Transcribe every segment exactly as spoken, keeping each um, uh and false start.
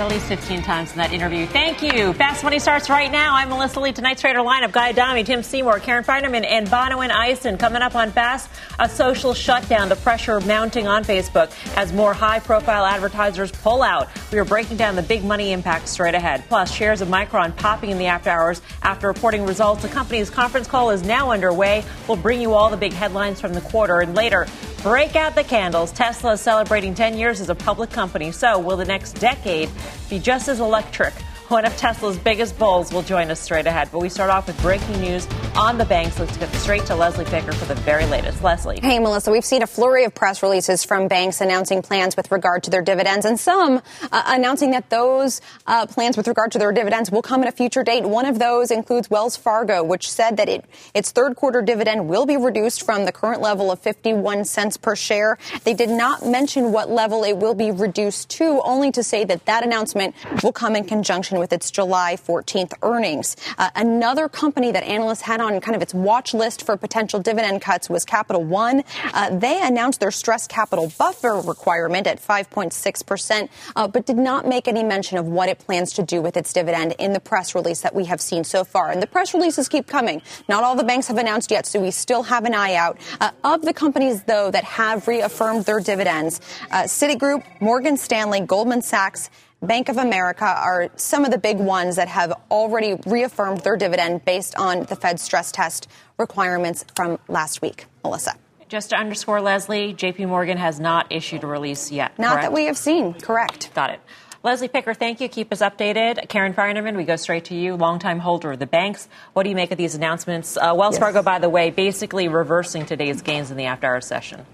At least fifteen times in that interview. Thank you. Fast Money starts right now. I'm Melissa Lee. Tonight's Trader lineup: Guy Dami, Jim Seymour, Karen Feinerman, and Bonowin Ison. Coming up on Fast, a social shutdown, the pressure mounting on Facebook as more high-profile advertisers pull out. We are breaking down the big money impact straight ahead. Plus, shares of Micron popping in the after hours after reporting results. The company's conference call is now underway. We'll bring you all the big headlines from the quarter. And later, break out the candles. Tesla is celebrating ten years as a public company. So will the next decade be just as electric? One of Tesla's biggest bulls will join us straight ahead. But we start off with breaking news on the banks. Let's get straight to Leslie Baker for the very latest. Leslie. Hey, Melissa. We've seen a flurry of press releases from banks announcing plans with regard to their dividends, and some uh, announcing that those uh, plans with regard to their dividends will come at a future date. One of those includes Wells Fargo, which said that it, its third quarter dividend will be reduced from the current level of fifty-one cents per share. They did not mention what level it will be reduced to, only to say that that announcement will come in conjunction with its July fourteenth earnings. Uh, another company that analysts had on kind of its watch list for potential dividend cuts was Capital One. Uh, they announced their stress capital buffer requirement at five point six percent, uh, but did not make any mention of what it plans to do with its dividend in the press release that we have seen so far. And the press releases keep coming. Not all the banks have announced yet, so we still have an eye out. Uh, of the companies, though, that have reaffirmed their dividends, uh, Citigroup, Morgan Stanley, Goldman Sachs, Bank of America are some of the big ones that have already reaffirmed their dividend based on the Fed stress test requirements from last week. Melissa. Just to underscore, Leslie, J P. Morgan has not issued a release yet, correct? Not that we have seen, correct. Got it. Leslie Picker, thank you. Keep us updated. Karen Feinerman, we go straight to you, longtime holder of the banks. What do you make of these announcements? Uh, Wells yes. Fargo, by the way, basically reversing today's gains in the after-hours session.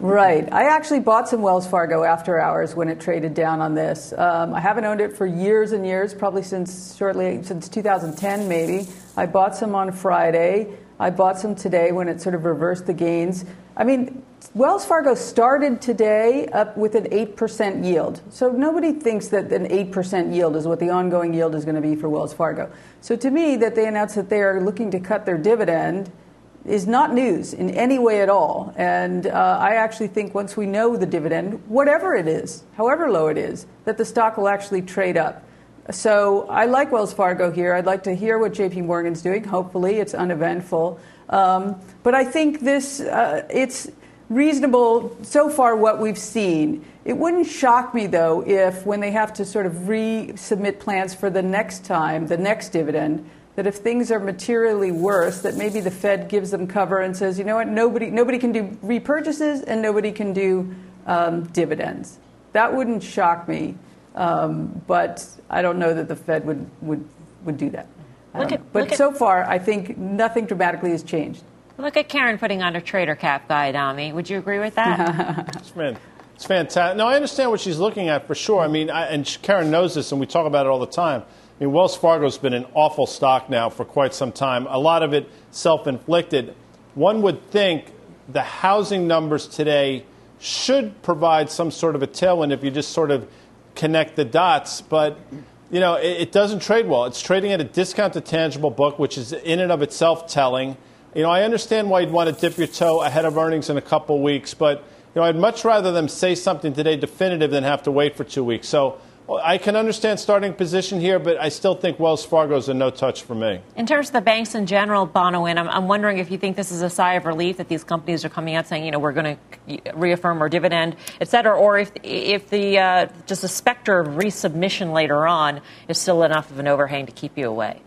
Right. I actually bought some Wells Fargo after hours when it traded down on this. Um, I haven't owned it for years and years, probably since shortly since two thousand ten, maybe. I bought some on Friday. I bought some today when it sort of reversed the gains. I mean, Wells Fargo started today up with an eight percent yield. So nobody thinks that an eight percent yield is what the ongoing yield is going to be for Wells Fargo. So to me, that they announced that they are looking to cut their dividend is not news in any way at all. And uh, I actually think once we know the dividend, whatever it is, however low it is, that the stock will actually trade up. So I like Wells Fargo here. I'd like to hear what J P. Morgan's doing. Hopefully it's uneventful. Um, but I think this, uh, it's reasonable so far what we've seen. It wouldn't shock me, though, if when they have to sort of resubmit plans for the next time, the next dividend, that if things are materially worse, that maybe the Fed gives them cover and says, you know what, nobody nobody can do repurchases and nobody can do um, dividends. That wouldn't shock me, um, but I don't know that the Fed would would, would do that. Look at, but look so at, far, I think nothing dramatically has changed. Look at Karen putting on her trader cap, Guy Adami. Would you agree with that? It's fantastic. No, I understand what she's looking at for sure. I mean, I, and Karen knows this, and we talk about it all the time. I mean, Wells Fargo's been an awful stock now for quite some time. A lot of it self-inflicted. One would think the housing numbers today should provide some sort of a tailwind if you just sort of connect the dots. But, you know, it, it doesn't trade well. It's trading at a discount to tangible book, which is in and of itself telling. You know, I understand why you'd want to dip your toe ahead of earnings in a couple weeks. But, you know, I'd much rather them say something today definitive than have to wait for two weeks. So I can understand starting position here, but I still think Wells Fargo's a no-touch for me. In terms of the banks in general, Bonowin, I'm, I'm wondering if you think this is a sigh of relief that these companies are coming out saying, you know, we're going to reaffirm our dividend, et cetera, or if if the uh, just the specter of resubmission later on is still enough of an overhang to keep you away.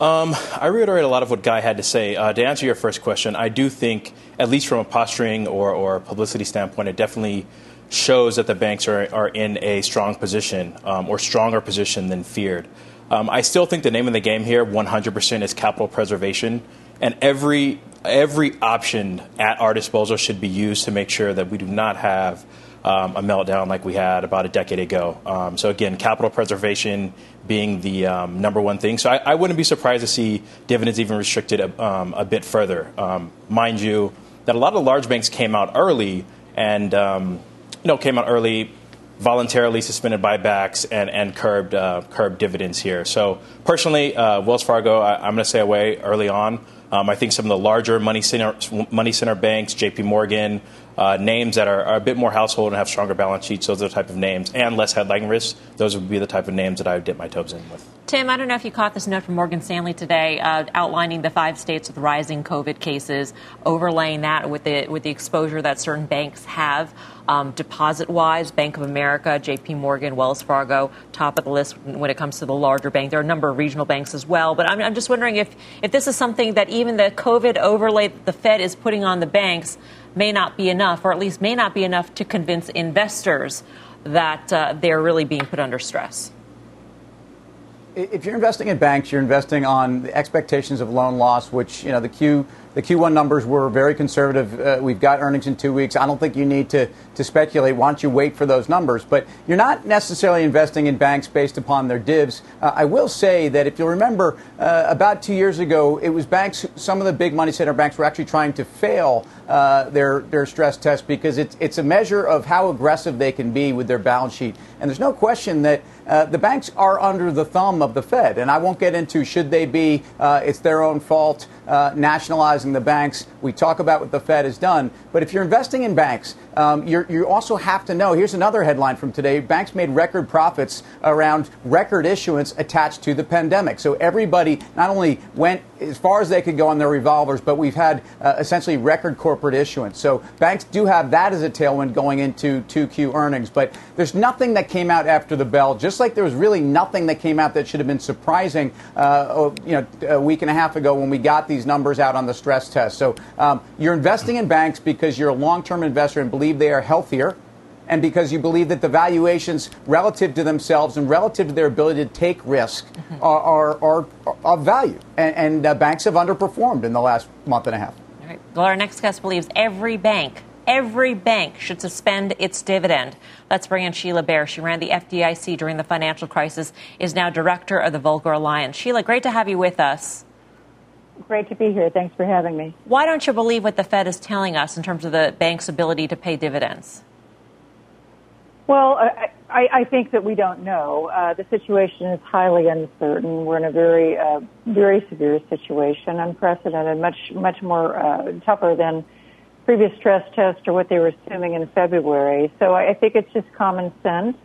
Um, I reiterate a lot of what Guy had to say. Uh, to answer your first question, I do think, at least from a posturing or, or publicity standpoint, it definitely shows that the banks are, are in a strong position um, or stronger position than feared. Um, I still think the name of the game here, one hundred percent, is capital preservation. And every every option at our disposal should be used to make sure that we do not have um, a meltdown like we had about a decade ago. Um, so, again, capital preservation being the um, number one thing. So I, I wouldn't be surprised to see dividends even restricted a, um, a bit further. Um, mind you, that a lot of large banks came out early and, um, you know, came out early, voluntarily suspended buybacks and, and curbed, uh, curbed dividends here. So personally, uh, Wells Fargo, I, I'm going to stay away early on. Um, I think some of the larger money center, money center banks, J P Morgan, uh, names that are, are a bit more household and have stronger balance sheets, those are the type of names, and less headline risks, those would be the type of names that I would dip my toes in with. Tim, I don't know if you caught this note from Morgan Stanley today uh, outlining the five states with rising COVID cases, overlaying that with the, with the exposure that certain banks have. Um, deposit-wise, Bank of America, J P Morgan, Wells Fargo, top of the list when it comes to the larger bank. There are a number of regional banks as well. But I'm, I'm just wondering if, if this is something that even the COVID overlay that the Fed is putting on the banks may not be enough, or at least may not be enough to convince investors that uh, they're really being put under stress. If you're investing in banks, you're investing on the expectations of loan loss, which, you know, the Q the Q one numbers were very conservative. Uh, we've got earnings in two weeks. I don't think you need to, to speculate. Why don't you wait for those numbers? But you're not necessarily investing in banks based upon their divs. Uh, I will say that if you'll remember, uh, about two years ago, it was banks, some of the big money center banks were actually trying to fail uh, their, their stress test because it's, it's a measure of how aggressive they can be with their balance sheet. And there's no question that uh, the banks are under the thumb of the Fed. And I won't get into should they be, uh, it's their own fault, uh, nationalized the banks. We talk about what the Fed has done. But if you're investing in banks, um, you're, you also have to know, here's another headline from today, banks made record profits around record issuance attached to the pandemic. So everybody not only went as far as they could go on their revolvers, but we've had uh, essentially record corporate issuance. So banks do have that as a tailwind going into two Q earnings. But there's nothing that came out after the bell, just like there was really nothing that came out that should have been surprising uh, you know, a week and a half ago when we got these numbers out on the street. Stress test. So um, you're investing in banks because you're a long-term investor and believe they are healthier, and because you believe that the valuations relative to themselves and relative to their ability to take risk are, are, are, are of value. And, and uh, banks have underperformed in the last month and a half. All right. Well, our next guest believes every bank, every bank should suspend its dividend. Let's bring in Sheila Bair. She ran the F D I C during the financial crisis, is now director of the Volcker Alliance. Sheila, great to have you with us. Great to be here. Thanks for having me. Why don't you believe what the Fed is telling us in terms of the bank's ability to pay dividends? Well, I, I, I think that we don't know. Uh, the situation is highly uncertain. We're in a very, uh, very severe situation, unprecedented, much, much more uh, tougher than previous stress tests or what they were assuming in February. So I, I think it's just common sense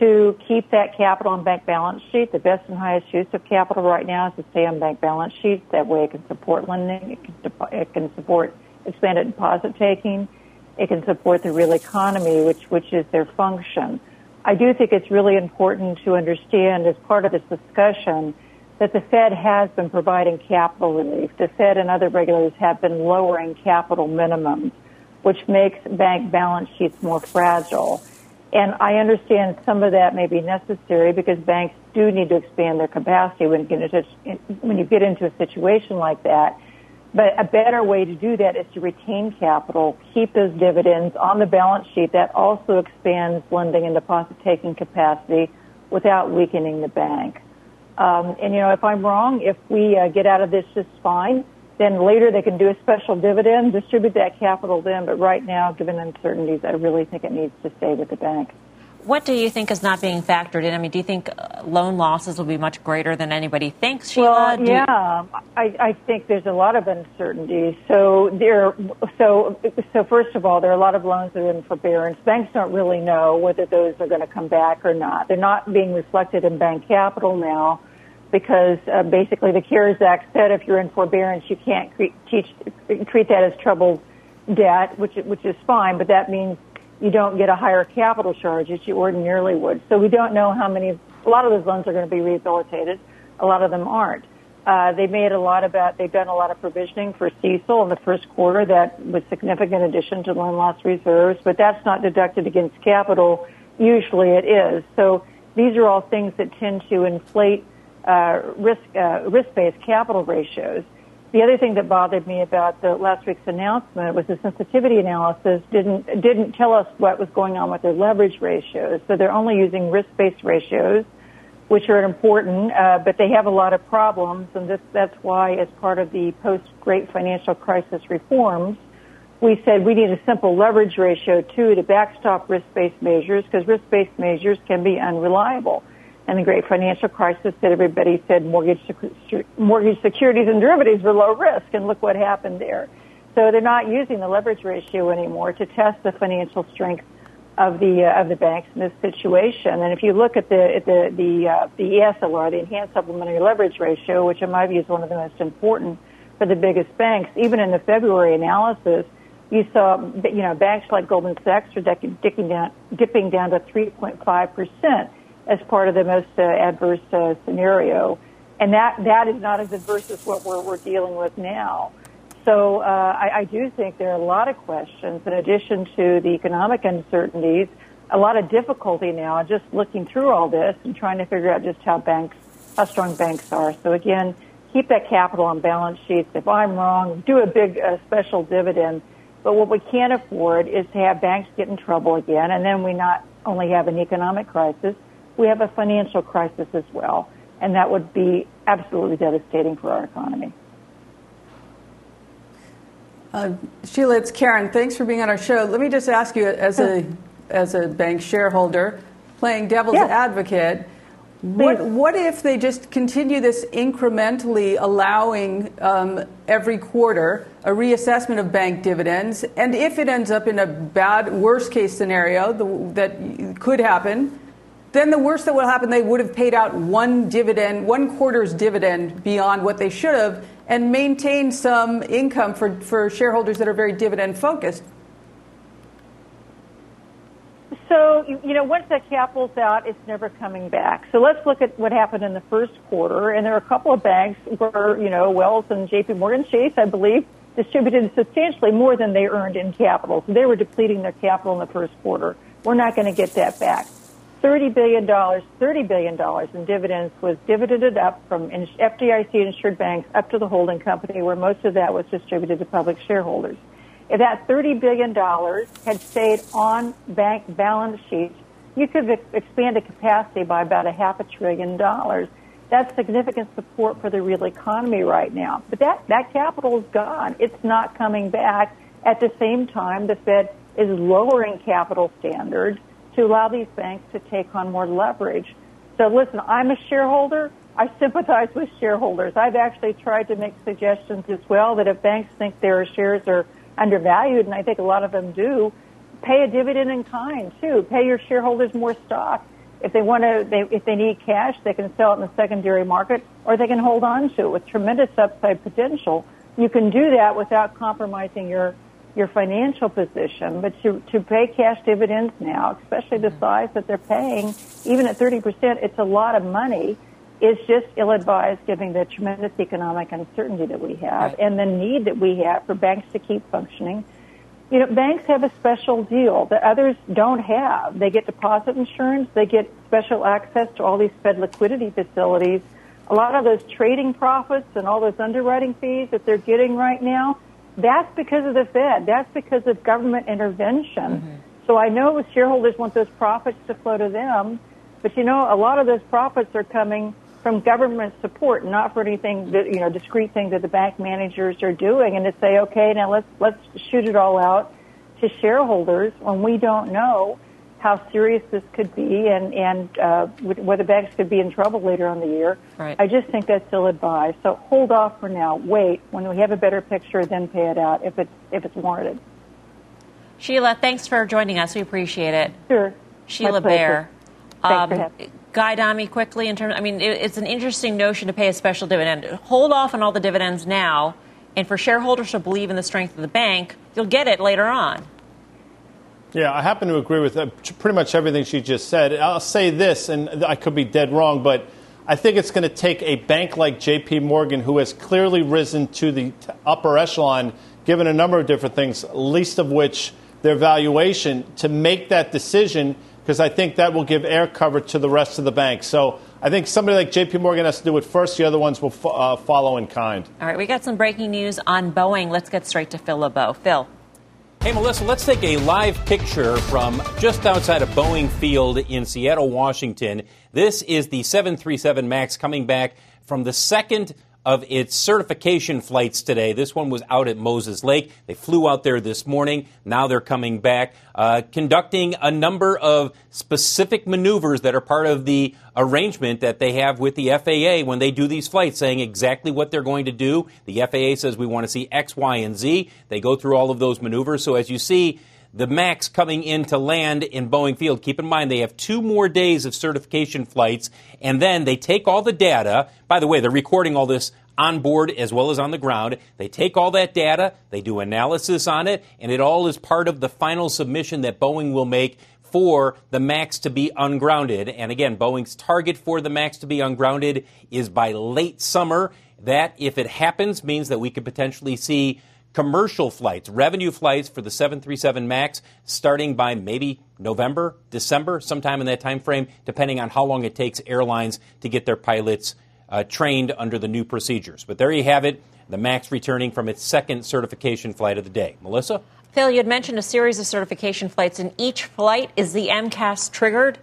to keep that capital on bank balance sheet. The best and highest use of capital right now is to stay on bank balance sheets. That way it can support lending, it can, it can support expanded deposit taking, it can support the real economy, which, which is their function. I do think it's really important to understand as part of this discussion that the Fed has been providing capital relief. The Fed and other regulators have been lowering capital minimums, which makes bank balance sheets more fragile. And I understand some of that may be necessary because banks do need to expand their capacity when you get into, when you get into a situation like that. But a better way to do that is to retain capital, keep those dividends on the balance sheet. That also expands lending and deposit-taking capacity without weakening the bank. Um, and, you know, if I'm wrong, if we uh, get out of this just fine, then later they can do a special dividend, distribute that capital then. But right now, given uncertainties, I really think it needs to stay with the bank. What do you think is not being factored in? I mean, do you think loan losses will be much greater than anybody thinks, Sheila? Well, yeah, you- I, I think there's a lot of uncertainty. So there, so so first of all, there are a lot of loans that are in forbearance. Banks don't really know whether those are going to come back or not. They're not being reflected in bank capital now, because uh, basically the CARES Act said if you're in forbearance, you can't cre- teach, treat that as troubled debt, which which is fine, but that means you don't get a higher capital charge as you ordinarily would. So we don't know how many, a lot of those loans are going to be rehabilitated. A lot of them aren't. Uh, they made a lot about, they've done a lot of provisioning for C E C L in the first quarter that was significant addition to loan loss reserves, but that's not deducted against capital. Usually it is. So these are all things that tend to inflate Uh, risk, uh, risk-based capital ratios. The other thing that bothered me about the last week's announcement was the sensitivity analysis didn't didn't tell us what was going on with their leverage ratios. So they're only using risk-based ratios, which are important, uh, but they have a lot of problems, and this, that's why, as part of the post-Great Financial Crisis reforms, we said we need a simple leverage ratio, too, to backstop risk-based measures, because risk-based measures can be unreliable. And the Great Financial Crisis that everybody said mortgage sec- mortgage securities and derivatives were low risk, and look what happened there. So they're not using the leverage ratio anymore to test the financial strength of the uh, of the banks in this situation. And if you look at the at the the, uh, the E S L R, the Enhanced Supplementary Leverage Ratio, which in my view is one of the most important for the biggest banks, even in the February analysis, you saw you know banks like Goldman Sachs are dipping down dipping down to three point five percent. as part of the most uh, adverse uh, scenario. And that, that is not as adverse as what we're, we're dealing with now. So uh, I, I do think there are a lot of questions, in addition to the economic uncertainties, a lot of difficulty now just looking through all this and trying to figure out just how banks, how strong banks are. So, again, keep that capital on balance sheets. If I'm wrong, do a big uh, special dividend. But what we can't afford is to have banks get in trouble again, and then we not only have an economic crisis, we have a financial crisis as well, and that would be absolutely devastating for our economy. Uh, Sheila, it's Karen. Thanks for being on our show. Let me just ask you, as a as a bank shareholder, playing devil's yes. advocate, what what if they just continue this incrementally, allowing um, every quarter a reassessment of bank dividends, and if it ends up in a bad, worst case scenario the, that could happen, then the worst that will happen, they would have paid out one dividend, one quarter's dividend beyond what they should have, and maintained some income for, for shareholders that are very dividend focused. So, you know, once that capital's out, it's never coming back. So let's look at what happened in the first quarter. And there are a couple of banks where, you know, Wells and J P Morgan Chase, I believe, distributed substantially more than they earned in capital. So they were depleting their capital in the first quarter. We're not going to get that back. thirty billion dollars, thirty billion dollars in dividends was dividended up from F D I C-insured banks up to the holding company, where most of that was distributed to public shareholders. If that thirty billion dollars had stayed on bank balance sheets, you could expand the capacity by about a half a trillion dollars. That's significant support for the real economy right now. But that, that capital is gone. It's not coming back. At the same time, the Fed is lowering capital standards to allow these banks to take on more leverage. So listen, I'm a shareholder. I sympathize with shareholders. I've actually tried to make suggestions as well that if banks think their shares are undervalued, and I think a lot of them do, pay a dividend in kind too. Pay your shareholders more stock. If they want to, they, if they need cash, they can sell it in the secondary market, or they can hold on to it with tremendous upside potential. You can do that without compromising your your financial position, but to, to pay cash dividends now, especially the size that they're paying, even at thirty percent, it's a lot of money. It's just ill-advised given the tremendous economic uncertainty that we have right. and the need that we have for banks to keep functioning. You know, banks have a special deal that others don't have. They get deposit insurance. They get special access to all these Fed liquidity facilities. A lot of those trading profits and all those underwriting fees that they're getting right now, that's because of the Fed. That's because of government intervention. Mm-hmm. So I know shareholders want those profits to flow to them, but, you know, a lot of those profits are coming from government support, not for anything, that, you know, discrete thing that the bank managers are doing. And to say, okay, now let's let's shoot it all out to shareholders when we don't know how serious this could be and, and uh, whether banks could be in trouble later on the year. Right. I just think that's ill-advised. So hold off for now. Wait. When we have a better picture, then pay it out if it's, if it's warranted. Sheila, thanks for joining us. We appreciate it. Sure. Sheila Bair. Um, thanks for having me. Guy Dami, quickly, in terms, I mean, it, it's an interesting notion to pay a special dividend. Hold off on all the dividends now, and for shareholders to believe in the strength of the bank, you'll get it later on. Yeah, I happen to agree with pretty much everything she just said. I'll say this, and I could be dead wrong, but I think it's going to take a bank like J P Morgan, who has clearly risen to the upper echelon, given a number of different things, least of which their valuation, to make that decision, because I think that will give air cover to the rest of the bank. So I think somebody like J P Morgan has to do it first. The other ones will fo- uh, follow in kind. All right, we got some breaking news on Boeing. Let's get straight to Phil LeBeau. Phil. Hey, Melissa, let's take a live picture from just outside of Boeing Field in Seattle, Washington. This is the seven thirty-seven MAX coming back from the second of its certification flights today. This one was out at Moses Lake. They flew out there this morning. Now they're coming back, uh, conducting a number of specific maneuvers that are part of the arrangement that they have with the F A A when they do these flights, saying exactly what they're going to do. The F A A says we want to see X, Y, and Z. They go through all of those maneuvers. So as you see, the MAX coming in to land in Boeing Field. Keep in mind, they have two more days of certification flights, and then they take all the data. By the way, they're recording all this on board as well as on the ground. They take all that data, they do analysis on it, and it all is part of the final submission that Boeing will make for the MAX to be ungrounded. And again, Boeing's target for the MAX to be ungrounded is by late summer. That, if it happens, means that we could potentially see commercial flights, revenue flights for the seven thirty-seven MAX starting by maybe November, December, sometime in that time frame, depending on how long it takes airlines to get their pilots uh, trained under the new procedures. But there you have it, the MAX returning from its second certification flight of the day. Melissa? Phil, you had mentioned a series of certification flights. In each flight, is the M CAS triggered?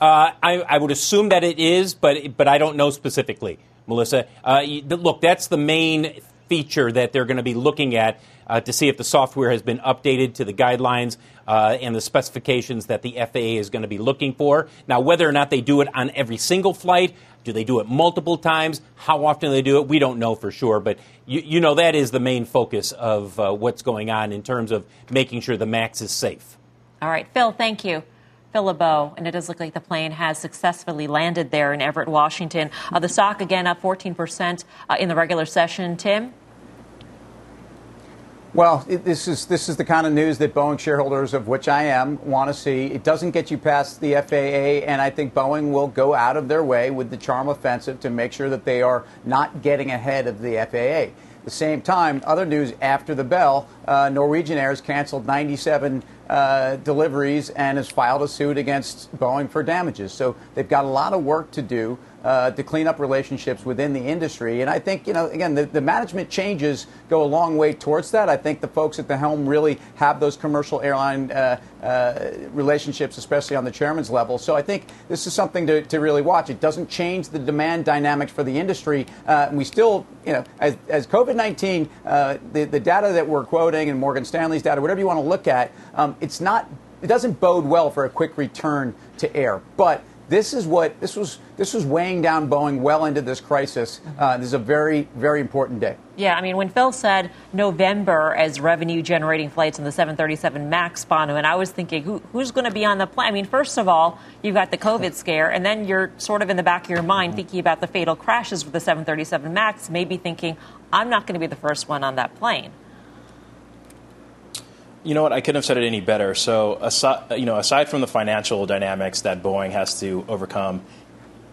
Uh, I, I would assume that it is, but, but I don't know specifically, Melissa. Uh, you, look, that's the main feature that they're going to be looking at uh, to see if the software has been updated to the guidelines uh, and the specifications that the F A A is going to be looking for. Now, whether or not they do it on every single flight, do they do it multiple times, how often they do it, we don't know for sure. But, you, you know, that is the main focus of uh, what's going on in terms of making sure the MAX is safe. All right, Phil, thank you. Phil LeBeau, and it does look like the plane has successfully landed there in Everett, Washington. Uh, the stock, again, up fourteen percent uh, in the regular session. Tim? Well, it, this is this is the kind of news that Boeing shareholders, of which I am, want to see. It doesn't get you past the F A A, and I think Boeing will go out of their way with the charm offensive to make sure that they are not getting ahead of the F A A. At the same time, other news after the bell, uh, Norwegian Air has canceled ninety-seven uh, deliveries and has filed a suit against Boeing for damages. So they've got a lot of work to do uh, to clean up relationships within the industry. And I think, you know, again, the, the management changes go a long way towards that. I think the folks at the helm really have those commercial airline uh, uh, relationships, especially on the chairman's level. So I think this is something to, to really watch. It doesn't change the demand dynamics for the industry. Uh, and we still, you know, as, as COVID nineteen, uh, the, the data that we're quoting and Morgan Stanley's data, whatever you want to look at, um, it's not, it doesn't bode well for a quick return to air. But this is what this was. This was weighing down Boeing well into this crisis. Uh, this is a very, very important day. Yeah, I mean, when Phil said November as revenue-generating flights in the seven thirty-seven MAX, Bono, and I was thinking, who, who's going to be on the plane? I mean, first of all, you've got the COVID scare, and then you're sort of in the back of your mind mm-hmm. thinking about the fatal crashes with the seven thirty-seven MAX, maybe thinking, I'm not going to be the first one on that plane. You know what? I couldn't have said it any better. So, aside, you know, aside from the financial dynamics that Boeing has to overcome,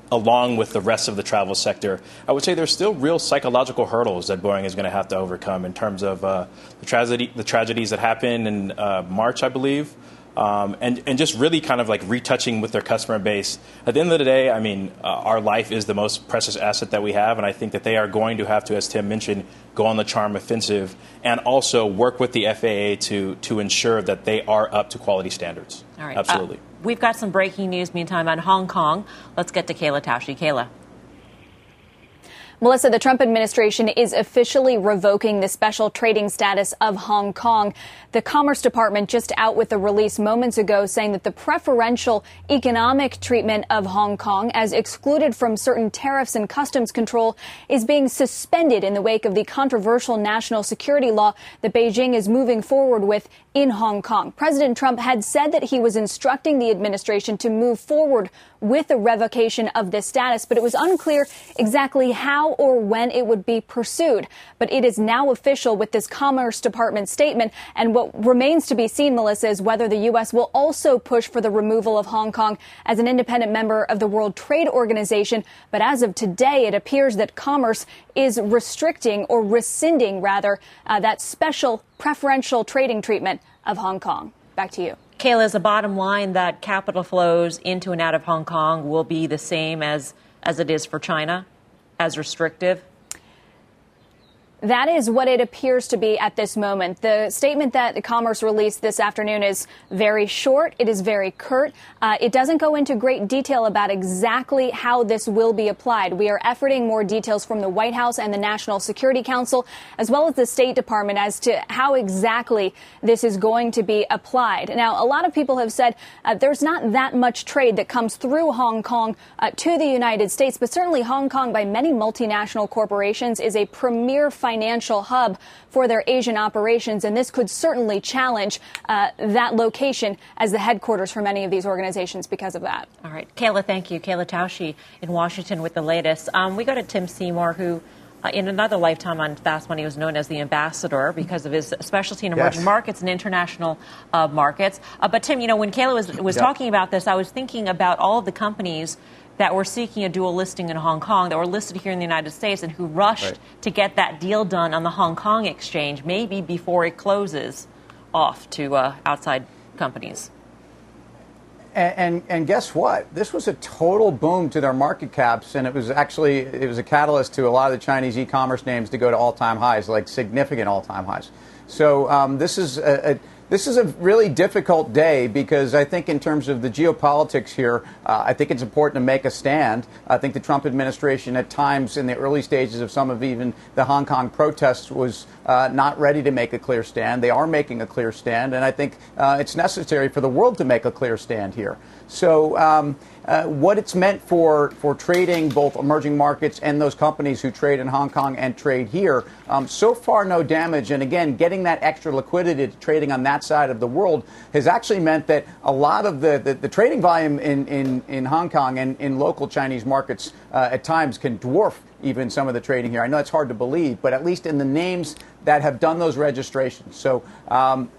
along with the rest of the travel sector, I would say there's still real psychological hurdles that Boeing is going to have to overcome in terms of uh, the tragedy, the tragedies that happened in uh, March, I believe, um, and and just really kind of like retouching with their customer base. At the end of the day, I mean, uh, our life is the most precious asset that we have, and I think that they are going to have to, as Tim mentioned, go on the charm offensive, and also work with the F A A to to ensure that they are up to quality standards. All right. Absolutely. Uh, we've got some breaking news, meantime, on Hong Kong. Let's get to Kayla Tausche. Kayla. Melissa, the Trump administration is officially revoking the special trading status of Hong Kong. The Commerce Department just out with a release moments ago saying that the preferential economic treatment of Hong Kong as excluded from certain tariffs and customs control is being suspended in the wake of the controversial national security law that Beijing is moving forward with in Hong Kong. President Trump had said that he was instructing the administration to move forward with a revocation of this status, but it was unclear exactly how or when it would be pursued. But it is now official with this Commerce Department statement. And what remains to be seen, Melissa, is whether the U S will also push for the removal of Hong Kong as an independent member of the World Trade Organization. But as of today, it appears that commerce is restricting or rescinding, rather, uh, that special preferential trading treatment of Hong Kong. Back to you. Kayla, is the bottom line that capital flows into and out of Hong Kong will be the same as, as it is for China, as restrictive? That is what it appears to be at this moment. The statement that Commerce released this afternoon is very short. It is very curt. Uh, it doesn't go into great detail about exactly how this will be applied. We are efforting more details from the White House and the National Security Council, as well as the State Department, as to how exactly this is going to be applied. Now, a lot of people have said uh, there's not that much trade that comes through Hong Kong uh, to the United States, but certainly Hong Kong, by many multinational corporations, is a premier financial financial hub for their Asian operations, and this could certainly challenge uh, that location as the headquarters for many of these organizations because of that. All right. Kayla, thank you. Kayla Tausche in Washington with the latest. Um, we go to Tim Seymour, who uh, in another lifetime on Fast Money was known as the ambassador because of his specialty in emerging yes. markets and international uh, markets. Uh, but, Tim, you know, when Kayla was, was yeah. talking about this, I was thinking about all of the companies that were seeking a dual listing in Hong Kong that were listed here in the United States and who rushed right. to get that deal done on the Hong Kong exchange, maybe before it closes off to uh, outside companies. And, and, and guess what? This was a total boom to their market caps, and it was actually it was a catalyst to a lot of the Chinese e-commerce names to go to all-time highs, like significant all-time highs. So um, this is a, a This is a really difficult day because I think in terms of the geopolitics here, uh, I think it's important to make a stand. I think the Trump administration at times in the early stages of some of even the Hong Kong protests was uh, not ready to make a clear stand. They are making a clear stand, and I think uh, it's necessary for the world to make a clear stand here. So um, uh, what it's meant for, for trading both emerging markets and those companies who trade in Hong Kong and trade here, um, so far no damage. And again, getting that extra liquidity to trading on that side of the world has actually meant that a lot of the, the, the trading volume in, in, in Hong Kong and in local Chinese markets uh, at times can dwarf even some of the trading here. I know it's hard to believe, but at least in the names that have done those registrations. So um,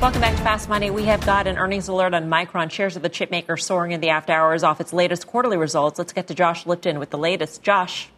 Welcome back to Fast Money. We have got an earnings alert on Micron. Shares of the chipmaker soaring in the after hours off its latest quarterly results. Let's get to Josh Lipton with the latest. Josh.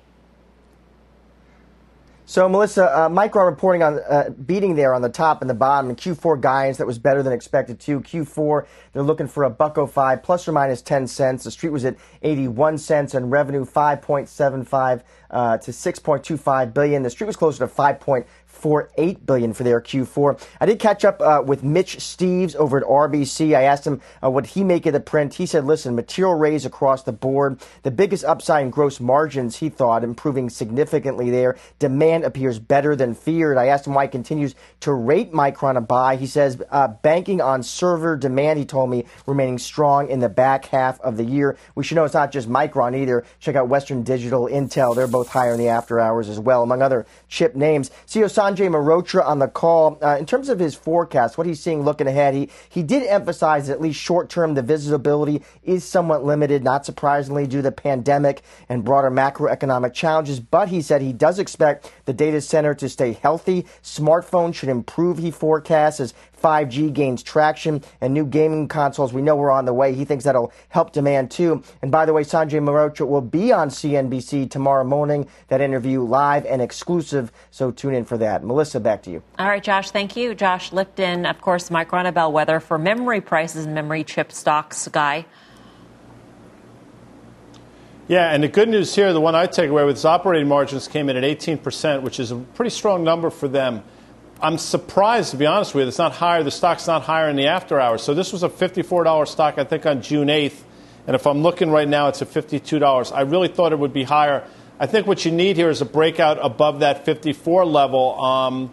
So, Melissa, uh, Micron reporting on uh, beating there on the top and the bottom, and Q four guidance that was better than expected, too. Q four, they're looking for a buck oh five, plus or minus ten cents. The street was at eighty-one cents, and revenue five point seven five uh, to six point two five billion. The street was closer to five point four eight billion for their Q four. I did catch up uh, with Mitch Steves over at R B C. I asked him uh, what he make of the print. He said, listen, material raise across the board. The biggest upside in gross margins, he thought, improving significantly there. Demand appears better than feared. I asked him why he continues to rate Micron a buy. He says, uh, banking on server demand, he told me, remaining strong in the back half of the year. We should know it's not just Micron either. Check out Western Digital, Intel. They're both higher in the after hours as well, among other chip names. C E O Sanjay Mehrotra on the call. Uh, in terms of his forecast, what he's seeing looking ahead, he, he did emphasize that at least short-term the visibility is somewhat limited, not surprisingly due to the pandemic and broader macroeconomic challenges. But he said he does expect the data center to stay healthy. Smartphones should improve, he forecasts, as five G gains traction, and new gaming consoles we know we're on the way. He thinks that'll help demand, too. And by the way, Sanjay Mehrotra will be on C N B C tomorrow morning. That interview live and exclusive, so tune in for that. Melissa, back to you. All right, Josh, thank you. Josh Lipton, of course, Micron, a bellwether for memory prices and memory chip stocks. Guy? Yeah, and the good news here, the one I take away with is operating margins came in at eighteen percent, which is a pretty strong number for them. I'm surprised, to be honest with you, it's not higher. The stock's not higher in the after hours. So this was a fifty-four dollars stock, I think, on June eighth. And if I'm looking right now, it's at fifty-two dollars. I really thought it would be higher. I think what you need here is a breakout above that fifty-four level. Um,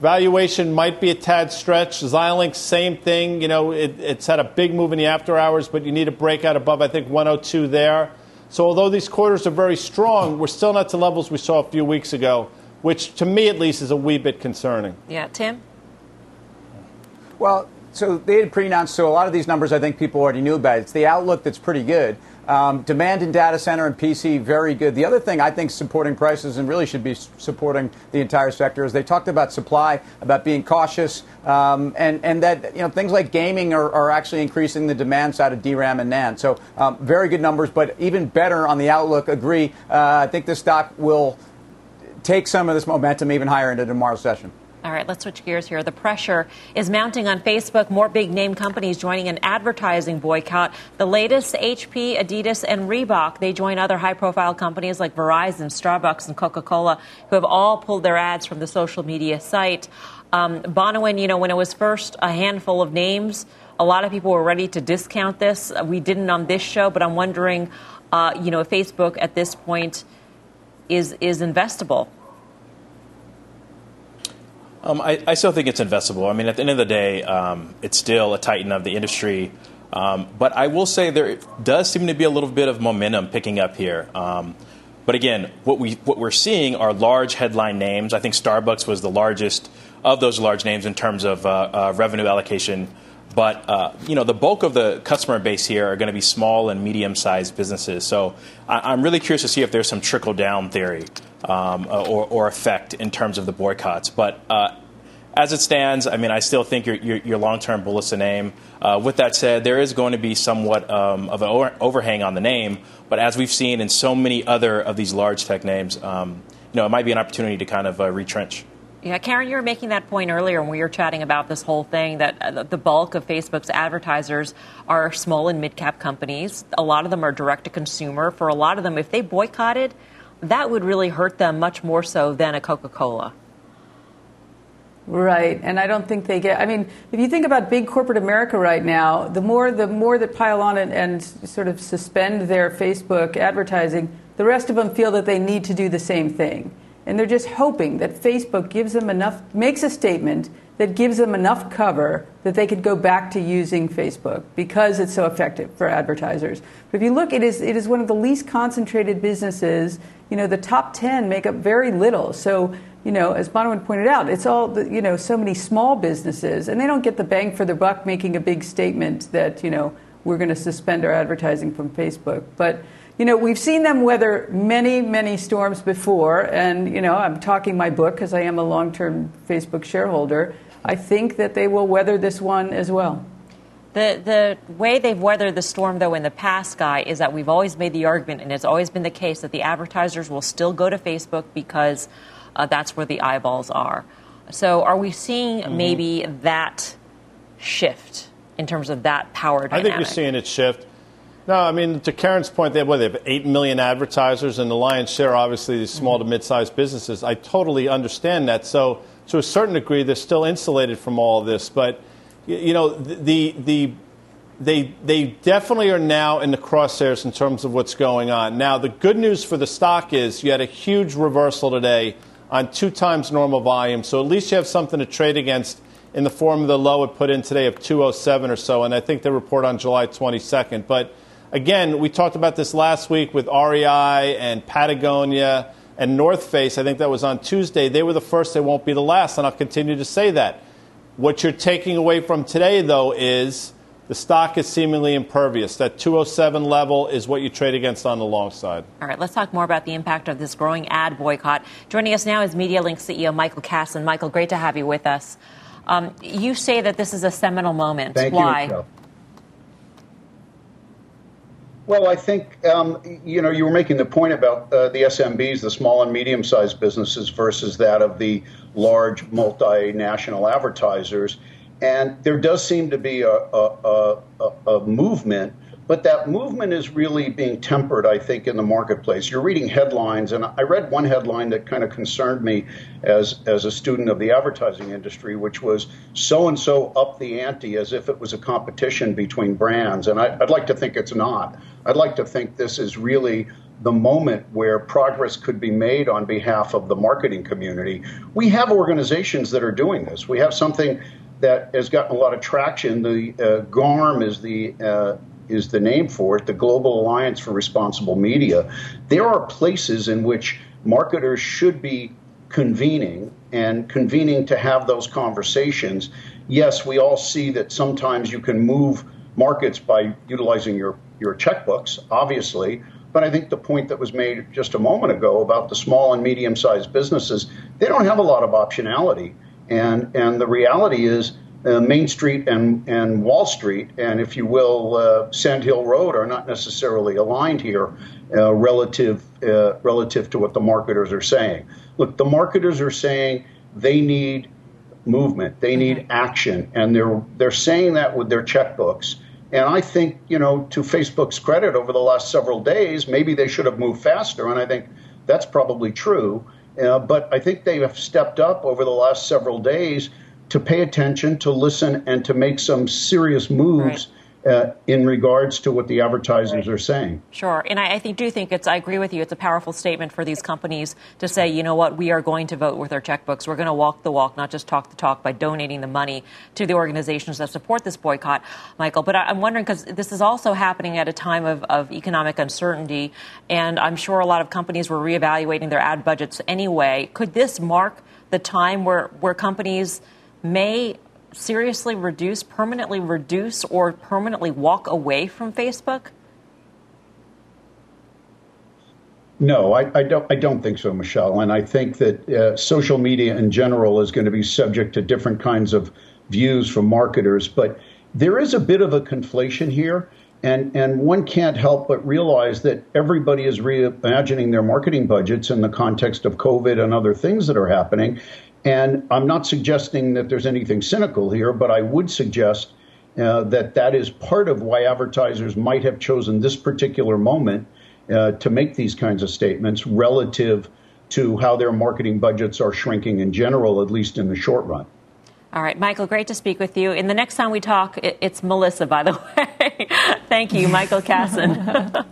valuation might be a tad stretch. Xilinx, same thing. You know, it, it's had a big move in the after hours, but you need a breakout above, I think, one oh two there. So although these quarters are very strong, we're still not to levels we saw a few weeks ago, which to me at least is a wee bit concerning. Yeah, Tim? Well, so they had pre-announced, so a lot of these numbers I think people already knew about. It's the outlook that's pretty good. Um, demand in data center and P C, very good. The other thing I think supporting prices and really should be supporting the entire sector is they talked about supply, about being cautious, um, and, and that you know things like gaming are, are actually increasing the demand side of DRAM and NAND. So um, very good numbers, but even better on the outlook, agree. Uh, I think this stock will take some of this momentum even higher into tomorrow's session. All right, let's switch gears here. The pressure is mounting on Facebook. More big-name companies joining an advertising boycott. The latest, H P, Adidas, and Reebok. They join other high-profile companies like Verizon, Starbucks, and Coca-Cola, who have all pulled their ads from the social media site. Um, Bonowin, you know, when it was first a handful of names, a lot of people were ready to discount this. We didn't on this show, but I'm wondering, uh, you know, if Facebook at this point is is investable. Um, I, I still think it's investable. I mean, at the end of the day, um, it's still a titan of the industry. Um, but I will say there does seem to be a little bit of momentum picking up here. Um, but again, what, we, what we're seeing are large headline names. I think Starbucks was the largest of those large names in terms of uh, uh, revenue allocation. But, uh, you know, the bulk of the customer base here are going to be small and medium-sized businesses. So I- I'm really curious to see if there's some trickle-down theory um, or-, or effect in terms of the boycotts. But uh, as it stands, I mean, I still think your, your-, your long-term bullish the name. Uh, with that said, there is going to be somewhat um, of an over- overhang on the name. But as we've seen in so many other of these large tech names, um, you know, it might be an opportunity to kind of uh, retrench. Yeah, Karen, you were making that point earlier when we were chatting about this whole thing that the bulk of Facebook's advertisers are small and mid-cap companies. A lot of them are direct-to-consumer. For a lot of them, if they boycotted, that would really hurt them much more so than a Coca-Cola. Right, and I don't think they get... I mean, if you think about big corporate America right now, the more the more that pile on and, and sort of suspend their Facebook advertising, the rest of them feel that they need to do the same thing. And they're just hoping that Facebook gives them enough, makes a statement that gives them enough cover that they could go back to using Facebook because it's so effective for advertisers. But if you look, it is, it is one of the least concentrated businesses. You know, the top ten make up very little. So, you know, as Bonwin pointed out, it's all, the, you know, so many small businesses, and they don't get the bang for their buck making a big statement that, you know, we're going to suspend our advertising from Facebook. But, you know, we've seen them weather many, many storms before. And, you know, I'm talking my book because I am a long-term Facebook shareholder. I think that they will weather this one as well. The, the way they've weathered the storm, though, in the past, Guy, is that we've always made the argument, and it's always been the case, that the advertisers will still go to Facebook because uh, that's where the eyeballs are. So are we seeing mm-hmm. maybe that shift in terms of that power dynamic? I think you're seeing it shift. No, I mean, to Karen's point, they have, what, they have eight million advertisers, and the lion's share, obviously, these small to mid-sized businesses. I totally understand that. So to a certain degree, they're still insulated from all of this. But, you know, the, the, they, they definitely are now in the crosshairs in terms of what's going on. Now, the good news for the stock is you had a huge reversal today on two times normal volume. So at least you have something to trade against in the form of the low it put in today of two oh seven or so. And I think they report on July twenty-second. But again, we talked about this last week with R E I and Patagonia and North Face. I think that was on Tuesday. They were the first. They won't be the last, and I'll continue to say that. What you're taking away from today, though, is the stock is seemingly impervious. That two oh seven level is what you trade against on the long side. All right, let's talk more about the impact of this growing ad boycott. Joining us now is MediaLink C E O Michael Casson. Michael, great to have you with us. Um, you say that this is a seminal moment. Thank Why? you, Michelle. Well, I think, um, you know, you were making the point about uh, the S M Bs, the small and medium-sized businesses versus that of the large multinational advertisers. And there does seem to be a, a, a, a movement, but that movement is really being tempered, I think, in the marketplace. You're reading headlines, and I read one headline that kind of concerned me as, as a student of the advertising industry, which was so-and-so up the ante as if it was a competition between brands. And I, I'd like to think it's not. I'd like to think this is really the moment where progress could be made on behalf of the marketing community. We have organizations that are doing this. We have something that has gotten a lot of traction. The uh, GARM is the uh, is the name for it, the Global Alliance for Responsible Media. There are places in which marketers should be convening and convening to have those conversations. Yes, we all see that sometimes you can move markets by utilizing your, your checkbooks, obviously, but I think the point that was made just a moment ago about the small and medium-sized businesses, they don't have a lot of optionality. And and the reality is uh, Main Street and, and Wall Street and, if you will, uh, Sand Hill Road are not necessarily aligned here uh, relative, uh, relative to what the marketers are saying. Look, the marketers are saying they need movement, they need action, and they're, they're saying that with their checkbooks. And I think, you know, to Facebook's credit over the last several days, maybe they should have moved faster, and I think that's probably true. Uh, but I think they have stepped up over the last several days to pay attention, to listen, and to make some serious moves right. uh, in regards to what the advertisers right. are saying. Sure. And I, I think, do think it's, I agree with you, it's a powerful statement for these companies to say, you know what, we are going to vote with our checkbooks. We're going to walk the walk, not just talk the talk, by donating the money to the organizations that support this boycott, Michael. But I, I'm wondering, because this is also happening at a time of, of economic uncertainty, and I'm sure a lot of companies were reevaluating their ad budgets anyway. Could this mark the time where, where companies may seriously reduce, permanently reduce, or permanently walk away from Facebook? No, I, I don't. I don't think so, Michelle. And I think that uh, social media in general is going to be subject to different kinds of views from marketers. But there is a bit of a conflation here, and and one can't help but realize that everybody is reimagining their marketing budgets in the context of COVID and other things that are happening. And I'm not suggesting that there's anything cynical here, but I would suggest uh, that that is part of why advertisers might have chosen this particular moment uh, to make these kinds of statements relative to how their marketing budgets are shrinking in general, at least in the short run. All right, Michael, great to speak with you. And the next time we talk, it's Melissa, by the way. Thank you, Michael Casson.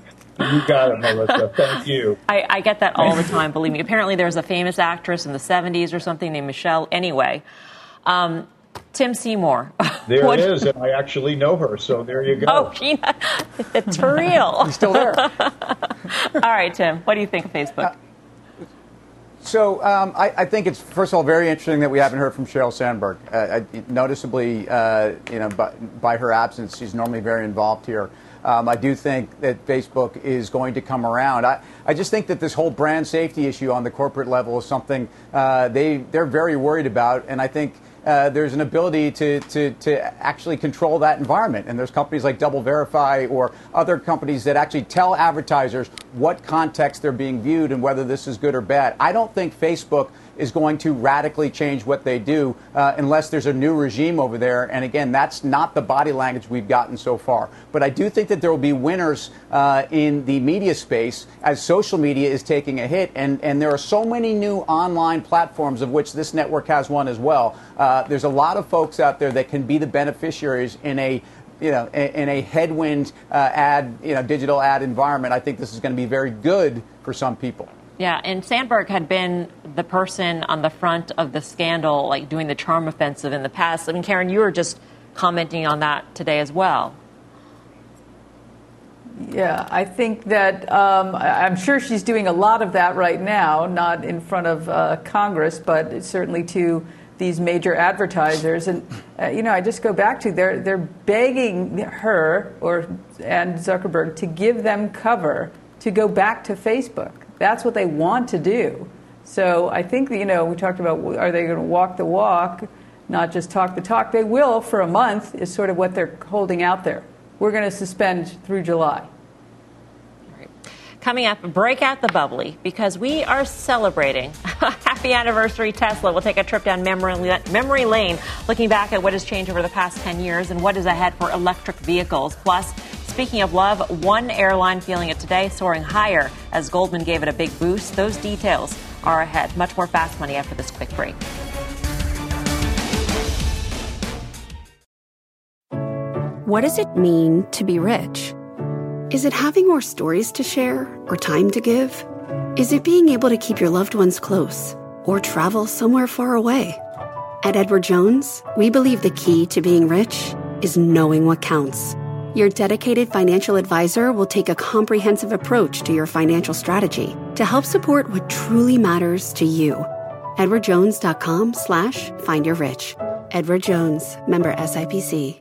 You got it, Melissa. Thank you. I, I get that all the time, believe me. Apparently there's a famous actress in the seventies or something named Michelle. Anyway, um, Tim Seymour. There what? It is, and I actually know her, so there you go. Oh, Gina, it's for real. He's still there. All right, Tim, what do you think of Facebook? Uh, So um, I, I think it's, first of all, very interesting that we haven't heard from Sheryl Sandberg. Uh, I, noticeably, uh, you know, by, by her absence, she's normally very involved here. Um, I do think that Facebook is going to come around. I, I just think that this whole brand safety issue on the corporate level is something uh, they, they're very worried about, and I think Uh, there's an ability to, to, to actually control that environment. And there's companies like Double Verify or other companies that actually tell advertisers what context they're being viewed and whether this is good or bad. I don't think Facebook is going to radically change what they do uh, unless there's a new regime over there. And again, that's not the body language we've gotten so far. But I do think that there will be winners uh, in the media space as social media is taking a hit. And, and there are so many new online platforms, of which this network has one as well. Uh, there's a lot of folks out there that can be the beneficiaries in a you know, in a headwind uh, ad, you know, digital ad environment. I think this is going to be very good for some people. Yeah, and Sandberg had been the person on the front of the scandal, like doing the charm offensive in the past. I mean, Karen, you were just commenting on that today as well. Yeah, I think that um, I'm sure she's doing a lot of that right now, not in front of uh, Congress, but certainly to these major advertisers. And, uh, you know, I just go back to they're, they're begging her or and Zuckerberg to give them cover to go back to Facebook. That's what they want to do. So I think, you know, we talked about, are they going to walk the walk, not just talk the talk? They will for a month is sort of what they're holding out there. We're going to suspend through July. All right. Coming up, break out the bubbly, because we are celebrating. Happy anniversary, Tesla. We'll take a trip down memory, memory lane, looking back at what has changed over the past ten years and what is ahead for electric vehicles. Plus, speaking of love, one airline feeling it today, soaring higher as Goldman gave it a big boost. Those details are ahead. Much more Fast Money after this quick break. What does it mean to be rich? Is it having more stories to share or time to give? Is it being able to keep your loved ones close or travel somewhere far away? At Edward Jones, we believe the key to being rich is knowing what counts. Your dedicated financial advisor will take a comprehensive approach to your financial strategy to help support what truly matters to you. Edward Jones dot com slash find your rich. Edward Jones, member S I P C.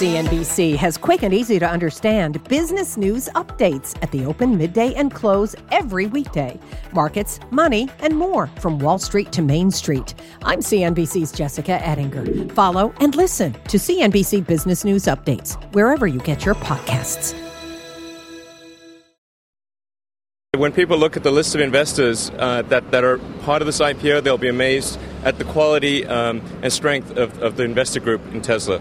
C N B C has quick and easy to understand business news updates at the open, midday, and close every weekday. Markets, money, and more from Wall Street to Main Street. I'm C N B C's Jessica Ettinger. Follow and listen to C N B C Business News Updates wherever you get your podcasts. When people look at the list of investors uh, that, that are part of this I P O, they'll be amazed at the quality um, and strength of, of the investor group in Tesla.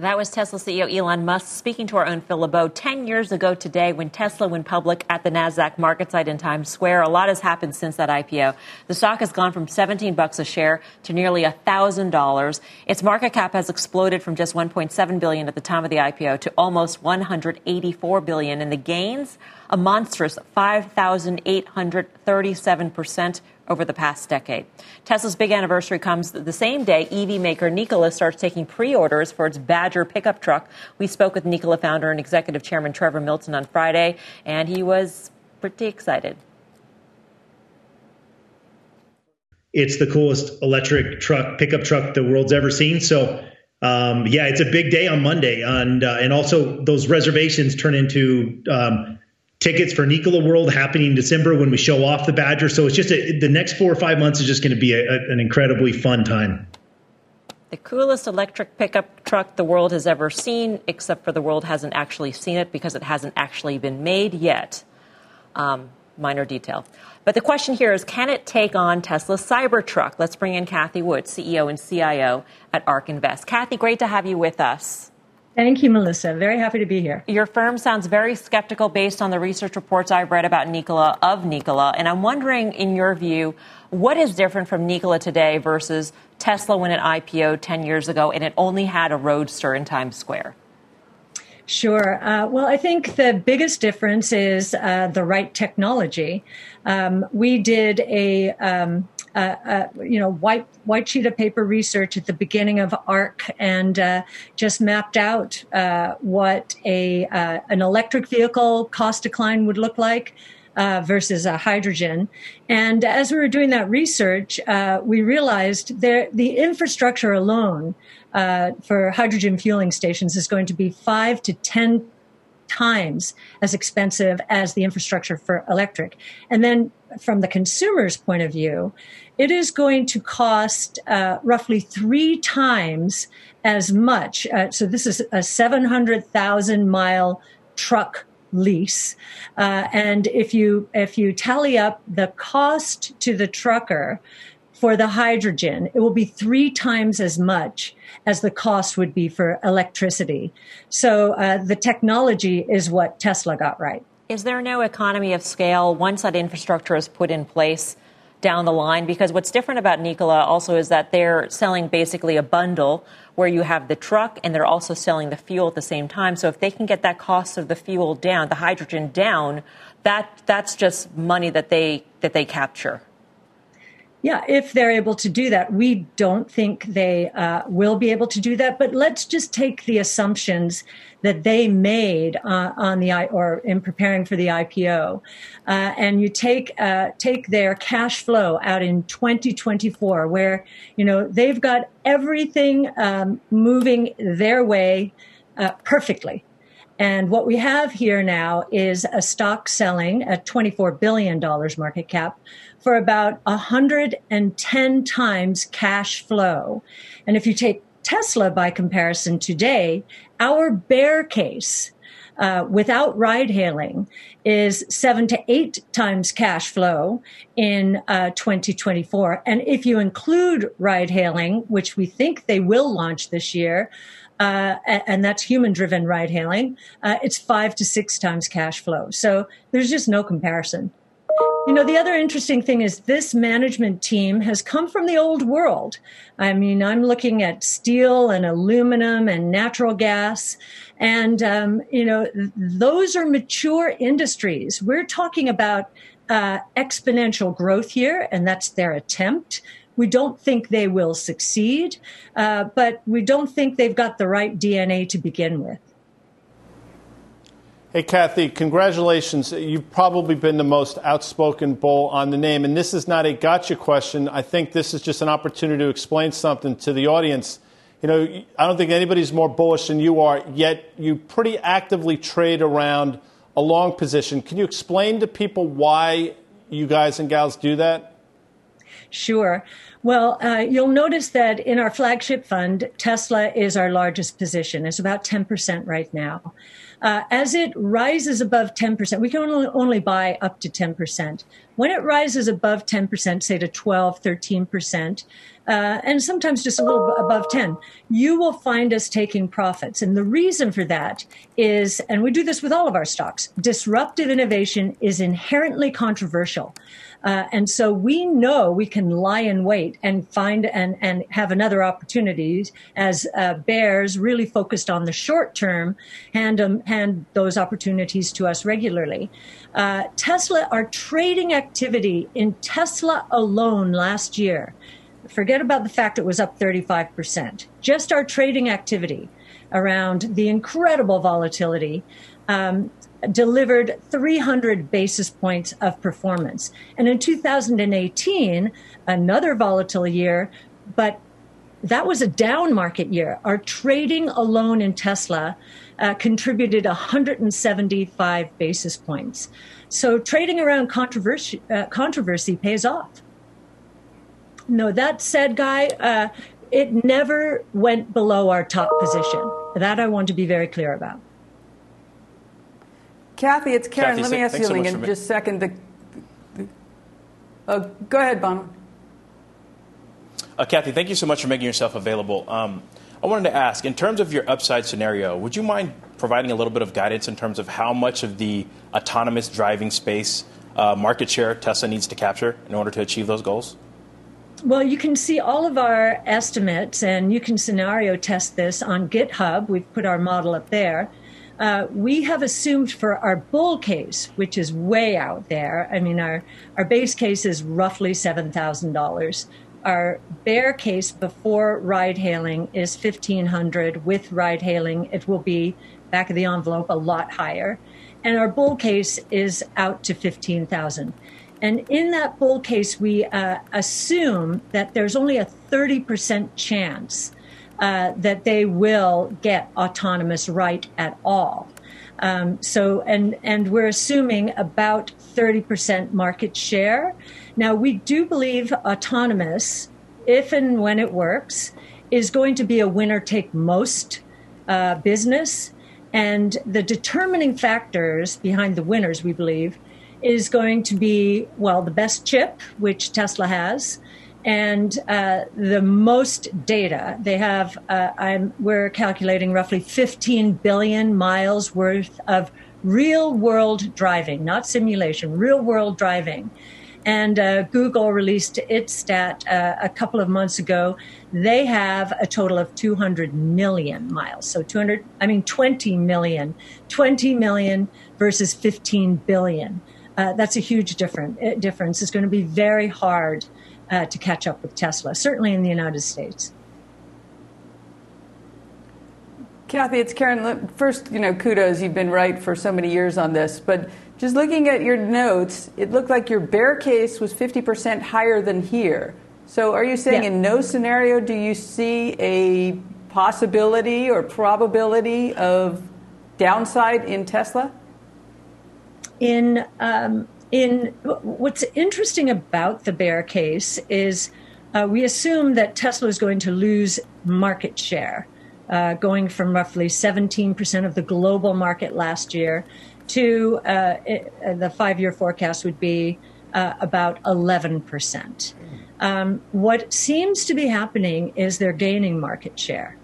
That was Tesla C E O Elon Musk speaking to our own Phil LeBeau ten years ago today when Tesla went public at the NASDAQ market site in Times Square. A lot has happened since that I P O. The stock has gone from seventeen bucks a share to nearly one thousand dollars. Its market cap has exploded from just one point seven billion dollars at the time of the I P O to almost one hundred eighty-four billion dollars. And the gains, a monstrous five thousand eight hundred thirty-seven percent. Over the past decade. Tesla's big anniversary comes the same day E V maker Nikola starts taking pre-orders for its Badger pickup truck. We spoke with Nikola founder and executive chairman Trevor Milton on Friday, and he was pretty excited. It's the coolest electric truck, pickup truck the world's ever seen. So, um, yeah, it's a big day on Monday. And, uh, and also those reservations turn into um, tickets for Nikola World happening in December when we show off the Badger. So it's just a, the next four or five months is just going to be a, a, an incredibly fun time. The coolest electric pickup truck the world has ever seen, except for the world hasn't actually seen it because it hasn't actually been made yet. Um, minor detail. But the question here is, can it take on Tesla's Cybertruck? Let's bring in Cathie Wood, C E O and C I O at ARK Invest. Cathie, great to have you with us. Thank you, Melissa. Very happy to be here. Your firm sounds very skeptical based on the research reports I've read about Nikola, of Nikola. And I'm wondering, in your view, what is different from Nikola today versus Tesla when it I P O'd ten years ago and it only had a Roadster in Times Square? Sure. Uh, well, I think the biggest difference is uh, the right technology. Um, we did a, um, a, a you know white white sheet of paper research at the beginning of ARK, and uh, just mapped out uh, what a uh, an electric vehicle cost decline would look like uh, versus a hydrogen. And as we were doing that research, uh, we realized that the infrastructure alone Uh, for hydrogen fueling stations is going to be five to ten times as expensive as the infrastructure for electric. And then from the consumer's point of view, it is going to cost uh, roughly three times as much. Uh, so this is a seven hundred thousand mile truck lease. Uh, and if you if you tally up the cost to the trucker for the hydrogen, it will be three times as much as the cost would be for electricity. So uh, the technology is what Tesla got right. Is there no economy of scale once that infrastructure is put in place down the line? Because what's different about Nikola also is that they're selling basically a bundle where you have the truck and they're also selling the fuel at the same time. So if they can get that cost of the fuel down, the hydrogen down, that that's just money that they that they capture. Yeah, if they're able to do that. We don't think they uh, will be able to do that, but let's just take the assumptions that they made uh, on the or in preparing for the I P O, uh, and you take uh, take their cash flow out in twenty twenty-four, where you know they've got everything um, moving their way uh, perfectly. And what we have here now is a stock selling at twenty-four billion dollars market cap for about one hundred ten times cash flow. And if you take Tesla by comparison today, our bear case uh, without ride hailing is seven to eight times cash flow in uh, twenty twenty-four. And if you include ride hailing, which we think they will launch this year, Uh, and that's human-driven ride-hailing, uh, it's five to six times cash flow. So there's just no comparison. You know, the other interesting thing is this management team has come from the old world. I mean, I'm looking at steel and aluminum and natural gas. And, um, you know, th- those are mature industries. We're talking about uh, exponential growth here, and that's their attempt. We don't think they will succeed, uh, but we don't think they've got the right D N A to begin with. Hey, Cathie, congratulations. You've probably been the most outspoken bull on the name, and this is not a gotcha question. I think this is just an opportunity to explain something to the audience. You know, I don't think anybody's more bullish than you are, yet you pretty actively trade around a long position. Can you explain to people why you guys and gals do that? Sure. Well, uh, you'll notice that in our flagship fund, Tesla is our largest position. It's about ten percent right now. Uh, as it rises above ten percent, we can only, only buy up to ten percent. When it rises above ten percent, say to twelve, thirteen percent, uh, and sometimes just a little above ten, you will find us taking profits. And the reason for that is, and we do this with all of our stocks, disruptive innovation is inherently controversial. Uh, and so we know we can lie in wait and find and, and have another opportunity as uh, bears really focused on the short term, hand, um, hand those opportunities to us regularly. Uh, Tesla, our trading activity in Tesla alone last year, forget about the fact it was up thirty-five percent, just our trading activity around the incredible volatility, um, delivered three hundred basis points of performance. And in two thousand eighteen, another volatile year, but that was a down market year. Our trading alone in Tesla uh, contributed one hundred seventy-five basis points. So trading around controversy, uh, controversy pays off. No, that said, Guy, uh, it never went below our top position. That I want to be very clear about. Cathie, it's Karen. Cathie, Let me ask you something so in just a second. The, the, uh, go ahead, Bono. Uh, Cathie, thank you so much for making yourself available. Um, I wanted to ask, in terms of your upside scenario, would you mind providing a little bit of guidance in terms of how much of the autonomous driving space uh, market share Tesla needs to capture in order to achieve those goals? Well, you can see all of our estimates, and you can scenario test this on GitHub. We've put our model up there. Uh, we have assumed for our bull case, which is way out there. I mean, our, our base case is roughly seven thousand dollars. Our bear case before ride hailing is fifteen hundred dollars. With ride hailing, it will be, back of the envelope, a lot higher. And our bull case is out to fifteen thousand dollars. And in that bull case, we uh, assume that there's only a thirty percent chance uh, that they will get autonomous right at all. Um, so, and, and we're assuming about thirty percent market share. Now, we do believe autonomous, if and when it works, is going to be a winner-take-most uh, business. And the determining factors behind the winners, we believe, is going to be, well, the best chip, which Tesla has, and uh, the most data. They have, uh, I'm, we're calculating roughly fifteen billion miles worth of real-world driving, not simulation, real-world driving. And uh, Google released its stat uh, a couple of months ago. They have a total of two hundred million miles. So two hundred, I mean, twenty million, twenty million versus fifteen billion. Uh, that's a huge different, difference. It's going to be very hard uh, to catch up with Tesla, certainly in the United States. Cathie, it's Karen. First, you know, kudos. You've been right for so many years on this. But just looking at your notes, it looked like your bear case was fifty percent higher than here. So are you saying yeah. in no scenario do you see a possibility or probability of downside in Tesla? In um, in what's interesting about the bear case is uh, we assume that Tesla is going to lose market share. Uh, going from roughly seventeen percent of the global market last year to uh, it, uh, the five-year forecast would be uh, about eleven percent. Um, what seems to be happening is they're gaining market share.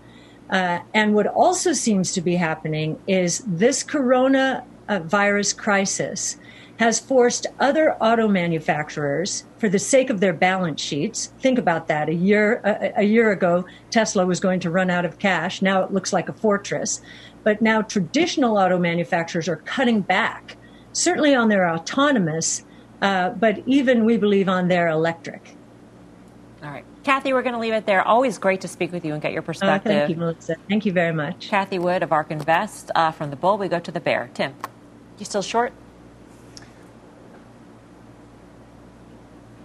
Uh, and what also seems to be happening is this coronavirus crisis has forced other auto manufacturers, for the sake of their balance sheets, think about that. A year a, a year ago, Tesla was going to run out of cash. Now it looks like a fortress. But now traditional auto manufacturers are cutting back, certainly on their autonomous, uh, but even, we believe, on their electric. All right. Cathie, we're going to leave it there. Always great to speak with you and get your perspective. Oh, thank you, Melissa. Thank you very much. Cathie Wood of ARK Invest. Uh, from the bull, we go to the bear. Tim, you still short?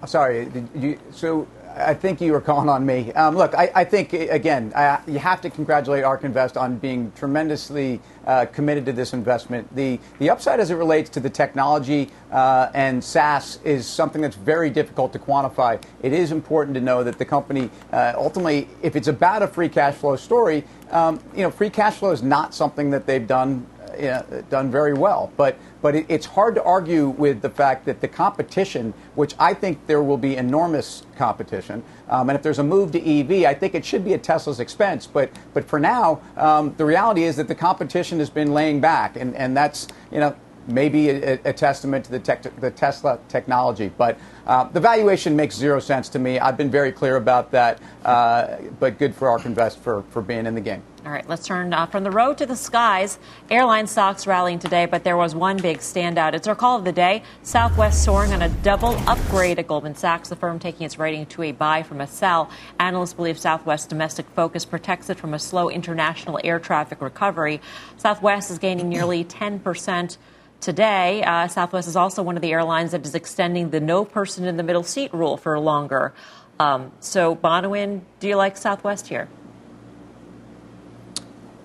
Sorry, did you, so I think you were calling on me. Um, look, I, I think, again, I, you have to congratulate ARK Invest on being tremendously uh, committed to this investment. The, the upside as it relates to the technology uh, and SaaS is something that's very difficult to quantify. It is important to know that the company, uh, ultimately, if it's about a free cash flow story, um, you know, free cash flow is not something that they've done Yeah, done very well. But but it, it's hard to argue with the fact that the competition, which I think there will be enormous competition, um, and if there's a move to E V, I think it should be at Tesla's expense. But but for now, um, the reality is that the competition has been laying back, and, and that's, you know, maybe a, a testament to the, tech, the Tesla technology. But uh, the valuation makes zero sense to me. I've been very clear about that, uh, but good for ARK Invest for, for being in the game. All right, let's turn uh, from the road to the skies. Airline stocks rallying today, but there was one big standout. It's our call of the day. Southwest soaring on a double upgrade at Goldman Sachs, the firm taking its rating to a buy from a sell. Analysts believe Southwest's domestic focus protects it from a slow international air traffic recovery. Southwest is gaining nearly ten percent. Today, uh, Southwest is also one of the airlines that is extending the no person in the middle seat rule for longer. Um, so, Bonawin, do you like Southwest here?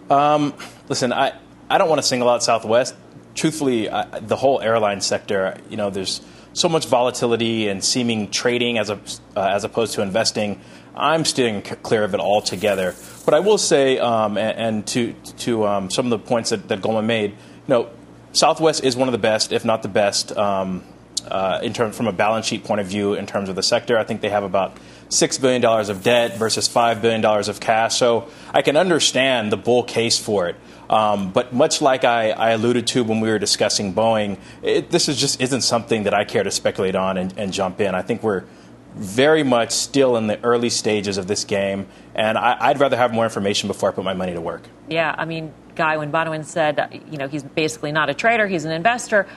Um, listen, I, I don't want to single out Southwest. Truthfully, I, the whole airline sector, you know, there's so much volatility and seeming trading as a, uh, as opposed to investing. I'm steering clear of it altogether. But I will say, um, and, and to to um, some of the points that, that Goldman made, you know, Southwest is one of the best, if not the best, um, uh, in terms from a balance sheet point of view. In terms of the sector, I think they have about six billion dollars of debt versus five billion dollars of cash. So I can understand the bull case for it. Um, but much like I, I alluded to when we were discussing Boeing, it, this is just isn't something that I care to speculate on and, and jump in. I think we're very much still in the early stages of this game, and I, I'd rather have more information before I put my money to work. Yeah, I mean, guy when Bonwin said, you know, he's basically not a trader, he's an investor.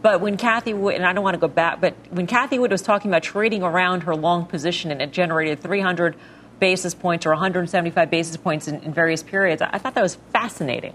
But when Cathie Wood, and I don't want to go back, but when Cathie Wood was talking about trading around her long position and it generated three hundred basis points or one hundred seventy-five basis points in, in various periods, I thought that was fascinating.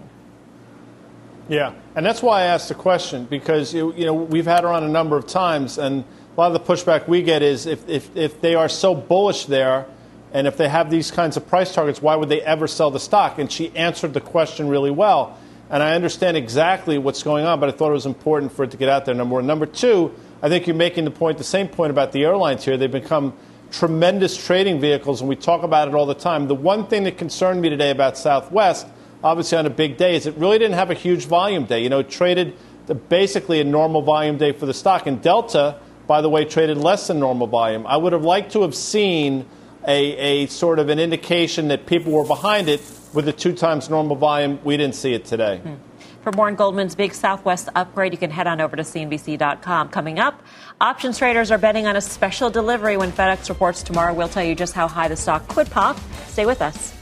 Yeah, and that's why I asked the question, because, you know, we've had her on a number of times, and a lot of the pushback we get is if, if, if they are so bullish there and if they have these kinds of price targets, why would they ever sell the stock? And she answered the question really well. And I understand exactly what's going on, but I thought it was important for it to get out there, number one. Number two, I think you're making the point, the same point about the airlines here. They've become tremendous trading vehicles, and we talk about it all the time. The one thing that concerned me today about Southwest, obviously on a big day, is it really didn't have a huge volume day. You know, it traded the, basically a normal volume day for the stock. And Delta, by the way, traded less than normal volume. I would have liked to have seen a, a sort of an indication that people were behind it. With a two times normal volume, we didn't see it today. Mm. For more on Goldman's big Southwest upgrade, you can head on over to C N B C dot com. Coming up, options traders are betting on a special delivery when FedEx reports tomorrow. We'll tell you just how high the stock could pop. Stay with us.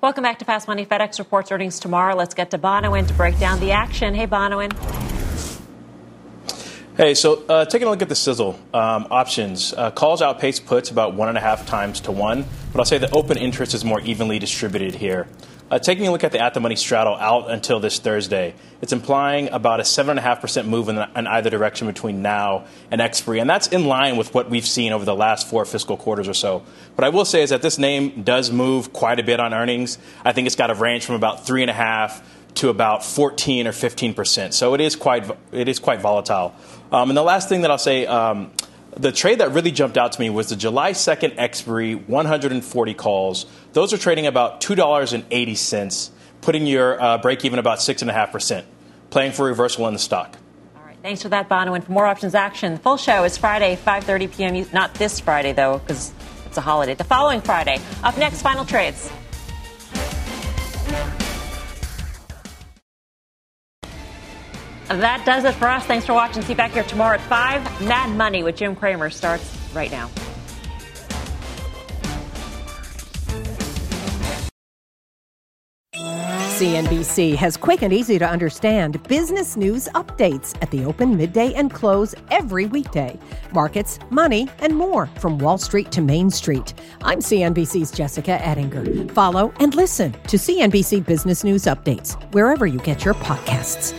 Welcome back to Fast Money. FedEx reports earnings tomorrow. Let's get to Bonwin to break down the action. Hey, Bonwin. Hey, so uh, taking a look at the sizzle um, options, uh, calls outpace puts about one and a half times to one, but I'll say the open interest is more evenly distributed here. Uh, taking a look at the at-the-money straddle out until this Thursday, it's implying about a seven point five percent move in, the, in either direction between now and expiry, and that's in line with what we've seen over the last four fiscal quarters or so. What I will say is that this name does move quite a bit on earnings. I think it's got a range from about three point five percent to about fourteen or fifteen percent, so it is quite, it is quite volatile. Um, and the last thing that I'll say, um, the trade that really jumped out to me was the July second expiry one hundred forty calls. Those are trading about two dollars and eighty cents, putting your uh, break even about six point five percent, playing for reversal in the stock. All right. Thanks for that, Bonwin. For more options action, the full show is Friday, five thirty p.m. Not this Friday, though, because it's a holiday. The following Friday. Up next, final trades. That does it for us. Thanks for watching. See you back here tomorrow at five. Mad Money with Jim Cramer starts right now. C N B C has quick and easy to understand business news updates at the open, midday, and close every weekday. Markets, money, and more from Wall Street to Main Street. I'm C N B C's Jessica Ettinger. Follow and listen to C N B C Business News Updates wherever you get your podcasts.